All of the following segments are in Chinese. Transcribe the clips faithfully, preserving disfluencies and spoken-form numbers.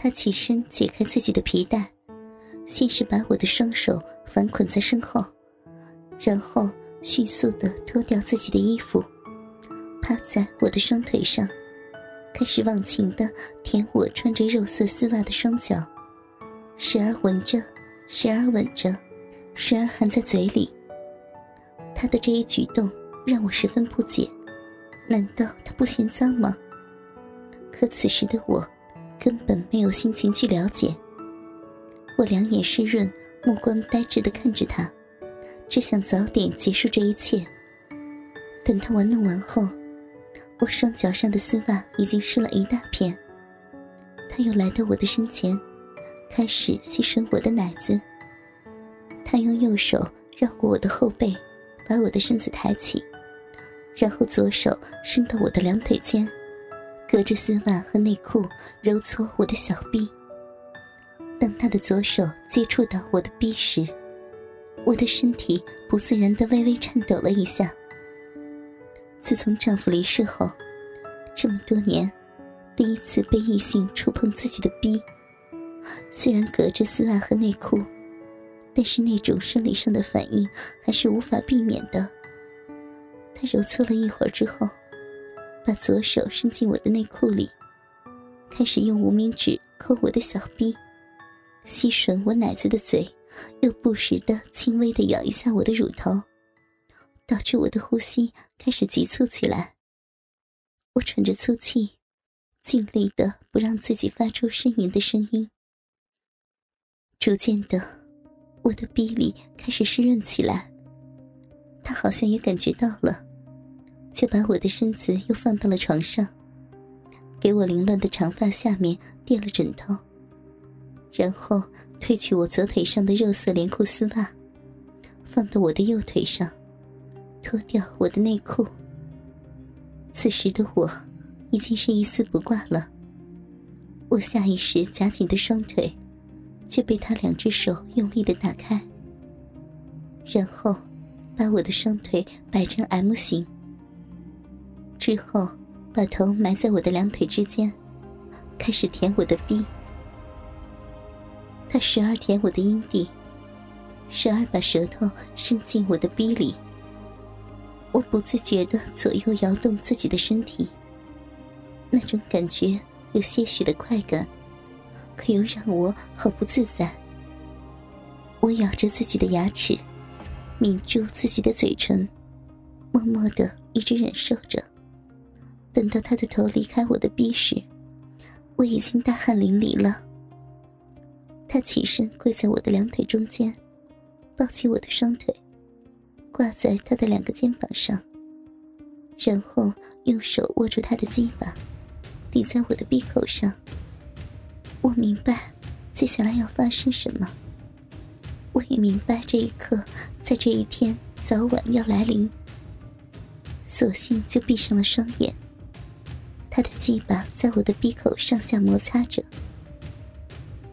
他起身解开自己的皮带，先是把我的双手反捆在身后，然后迅速地脱掉自己的衣服，趴在我的双腿上，开始忘情地舔我穿着肉色丝袜的双脚，时而闻着，时而吻着，时而含在嘴里。他的这一举动让我十分不解，难道他不嫌脏吗？可此时的我根本没有心情去了解。我两眼湿润，目光呆滞地看着他，只想早点结束这一切。等他玩弄完后，我双脚上的丝袜已经湿了一大片。他又来到我的身前，开始吸吮我的奶子。他用右手绕过我的后背，把我的身子抬起，然后左手伸到我的两腿间，隔着丝袜和内裤揉搓我的小臂。当他的左手接触到我的臂时，我的身体不自然地微微颤抖了一下。自从丈夫离世后，这么多年第一次被异性触碰自己的逼，虽然隔着丝袜和内裤，但是那种生理上的反应还是无法避免的。他揉搓了一会儿之后，把左手伸进我的内裤里，开始用无名指抠我的小臂，吸吮我奶子的嘴又不时地轻微地咬一下我的乳头，导致我的呼吸开始急促起来。我喘着粗气，尽力地不让自己发出呻吟的声音。逐渐的，我的逼里开始湿润起来。他好像也感觉到了，就把我的身子又放到了床上，给我凌乱的长发下面垫了枕头，然后褪去我左腿上的肉色连裤丝袜，放到我的右腿上，脱掉我的内裤。此时的我已经是一丝不挂了。我下意识夹紧的双腿却被他两只手用力地打开，然后把我的双腿摆成 M 型，之后把头埋在我的两腿之间，开始舔我的逼。他时而舔我的阴蒂，时而把舌头伸进我的逼里。我不自觉地左右摇动自己的身体，那种感觉有些许的快感，可又让我好不自在。我咬着自己的牙齿，抿住自己的嘴唇，默默地一直忍受着。等到他的头离开我的逼时，我已经大汗淋漓了。他起身跪在我的两腿中间，抱起我的双腿挂在他的两个肩膀上，然后用手握住他的鸡巴抵在我的鼻口上。我明白接下来要发生什么，我也明白这一刻在这一天早晚要来临，索性就闭上了双眼。他的鸡巴在我的鼻口上下摩擦着，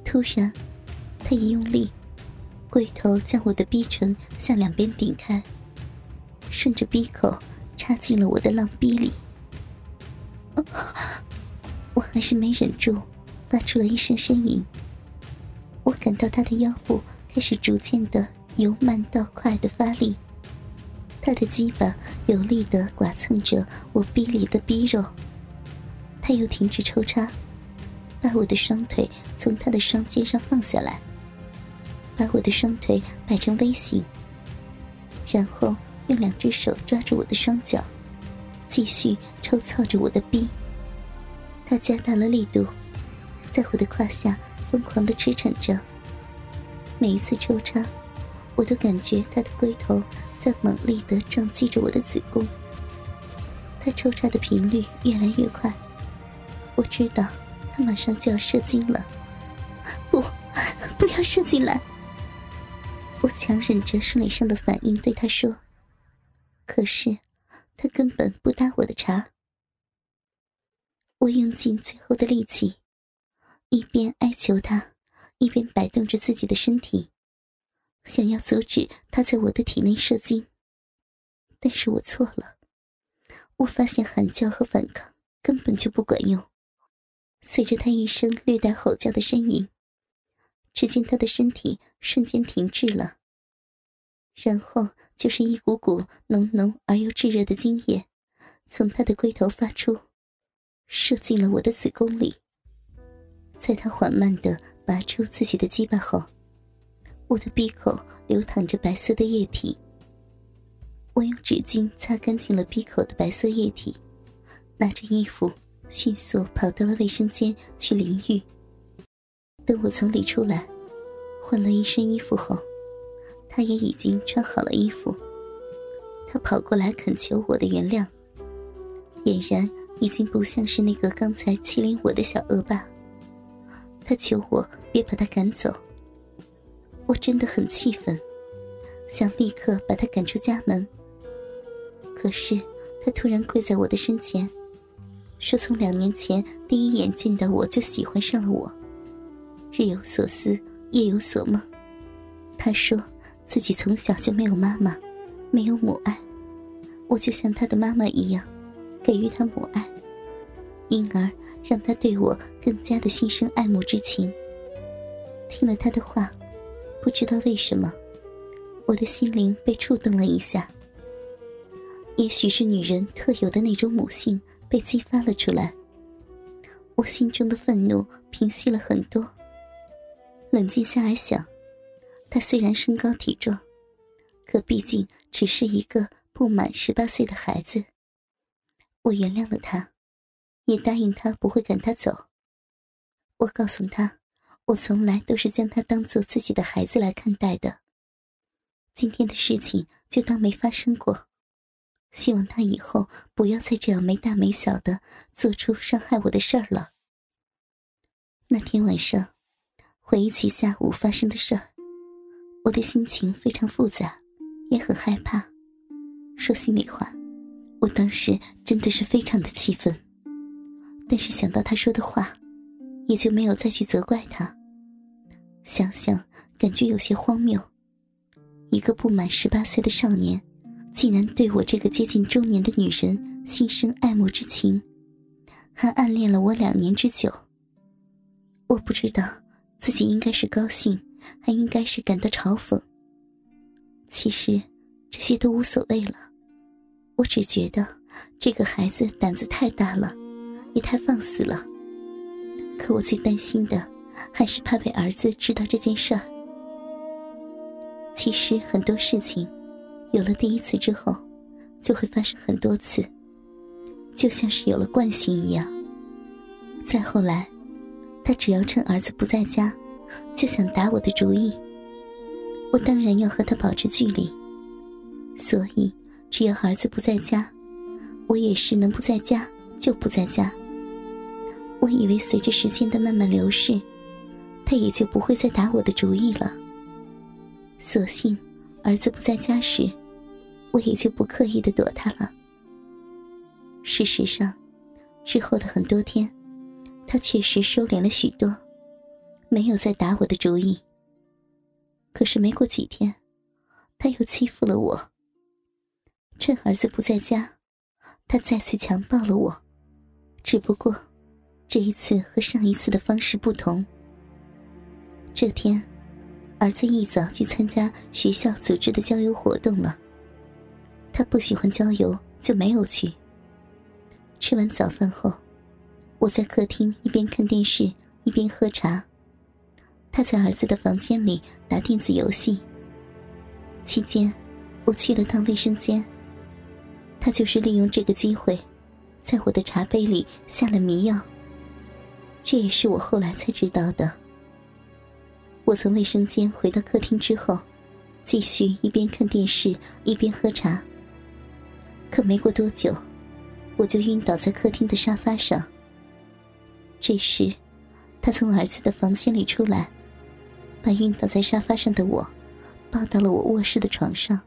突然他一用力，龟头将我的逼唇向两边顶开，顺着逼口插进了我的浪逼里。哦，我还是没忍住发出了一声呻吟。我感到他的腰部开始逐渐的由慢到快的发力，他的鸡巴有力的剐蹭着我逼里的逼肉。他又停止抽插，把我的双腿从他的双肩上放下来，把我的双腿摆成 V 型，然后用两只手抓住我的双脚，继续抽操着我的逼。他加大了力度，在我的胯下疯狂地驰骋着。每一次抽插，我都感觉他的龟头在猛力地撞击着我的子宫。他抽插的频率越来越快，我知道他马上就要射精了。不，不要射进来！我强忍着生理上的反应对他说，可是他根本不搭我的茬。我用尽最后的力气，一边哀求他，一边摆动着自己的身体，想要阻止他在我的体内射精。但是我错了，我发现喊叫和反抗根本就不管用，随着他一声略带吼叫的呻吟，只见他的身体瞬间停滞了，然后就是一股股浓浓而又炙热的精液从他的龟头发出，射进了我的子宫里。在他缓慢地拔出自己的鸡巴后，我的鼻口流淌着白色的液体。我用纸巾擦干净了鼻口的白色液体，拿着衣服迅速跑到了卫生间去淋浴。等我从里出来，换了一身衣服后，他也已经穿好了衣服。他跑过来恳求我的原谅，俨然已经不像是那个刚才欺凌我的小恶霸。他求我别把他赶走。我真的很气愤，想立刻把他赶出家门。可是他突然跪在我的身前，说从两年前第一眼见到我就喜欢上了我，日有所思，夜有所梦。他说自己从小就没有妈妈，没有母爱，我就像他的妈妈一样，给予他母爱，因而让他对我更加的心生爱慕之情。听了他的话，不知道为什么，我的心灵被触动了一下。也许是女人特有的那种母性被激发了出来，我心中的愤怒平息了很多。冷静下来想，他虽然身高体壮，可毕竟只是一个不满十八岁的孩子。我原谅了他，也答应他不会赶他走。我告诉他，我从来都是将他当作自己的孩子来看待的，今天的事情就当没发生过，希望他以后不要再这样没大没小的做出伤害我的事儿了。那天晚上，回忆起下午发生的事儿，我的心情非常复杂，也很害怕。说心里话，我当时真的是非常的气愤，但是想到他说的话，也就没有再去责怪他。想想感觉有些荒谬，一个不满十八岁的少年竟然对我这个接近中年的女人心生爱慕之情，还暗恋了我两年之久。我不知道自己应该是高兴，还应该是感到嘲讽。其实这些都无所谓了，我只觉得这个孩子胆子太大了，也太放肆了。可我最担心的还是怕被儿子知道这件事儿。其实很多事情有了第一次之后就会发生很多次，就像是有了惯性一样。再后来，他只要趁儿子不在家就想打我的主意，我当然要和他保持距离。所以只要儿子不在家，我也是能不在家就不在家。我以为随着时间的慢慢流逝，他也就不会再打我的主意了。所幸儿子不在家时，我也就不刻意地躲他了。事实上，之后的很多天，他确实收敛了许多，没有再打我的主意。可是没过几天，他又欺负了我。趁儿子不在家，他再次强暴了我，只不过这一次和上一次的方式不同。这天儿子一早去参加学校组织的郊游活动了，他不喜欢郊游就没有去。吃完早饭后，我在客厅一边看电视一边喝茶，他在儿子的房间里打电子游戏。期间我去了趟卫生间，他就是利用这个机会在我的茶杯里下了迷药，这也是我后来才知道的。我从卫生间回到客厅之后，继续一边看电视一边喝茶。可没过多久，我就晕倒在客厅的沙发上。这时他从儿子的房间里出来，把晕倒在沙发上的我抱到了我卧室的床上。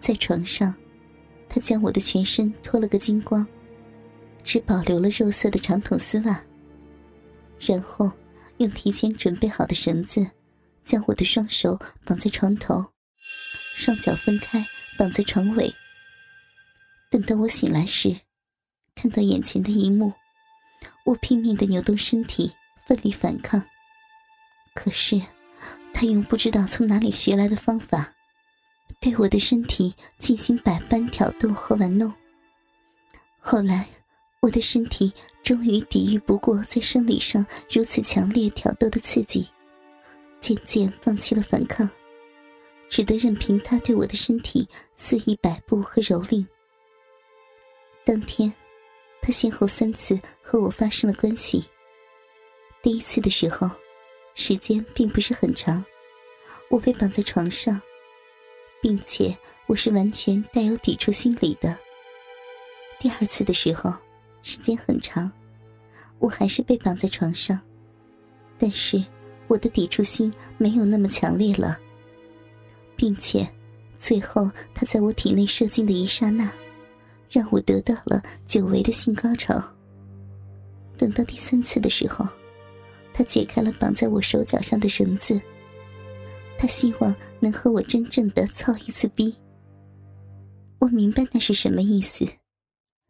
在床上，他将我的全身脱了个精光，只保留了肉色的长筒丝袜，然后用提前准备好的绳子将我的双手绑在床头，双脚分开绑在床尾。等到我醒来时，看到眼前的一幕，我拼命地扭动身体，奋力反抗。可是他用不知道从哪里学来的方法，对我的身体进行百般挑逗和玩弄。后来我的身体终于抵御不过在生理上如此强烈挑逗的刺激，渐渐放弃了反抗，只得任凭他对我的身体肆意摆布和蹂躏。当天他先后三次和我发生了关系。第一次的时候，时间并不是很长，我被绑在床上，并且我是完全带有抵触心理的。第二次的时候，时间很长，我还是被绑在床上，但是我的抵触心没有那么强烈了，并且最后他在我体内射精的一刹那，让我得到了久违的性高潮。等到第三次的时候，他解开了绑在我手脚上的绳子，他希望能和我真正的操一次逼。我明白那是什么意思，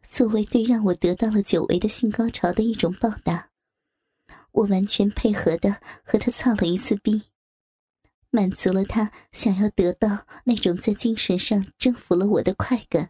作为对让我得到了久违的性高潮的一种报答，我完全配合的和他操了一次逼，满足了他想要得到那种在精神上征服了我的快感。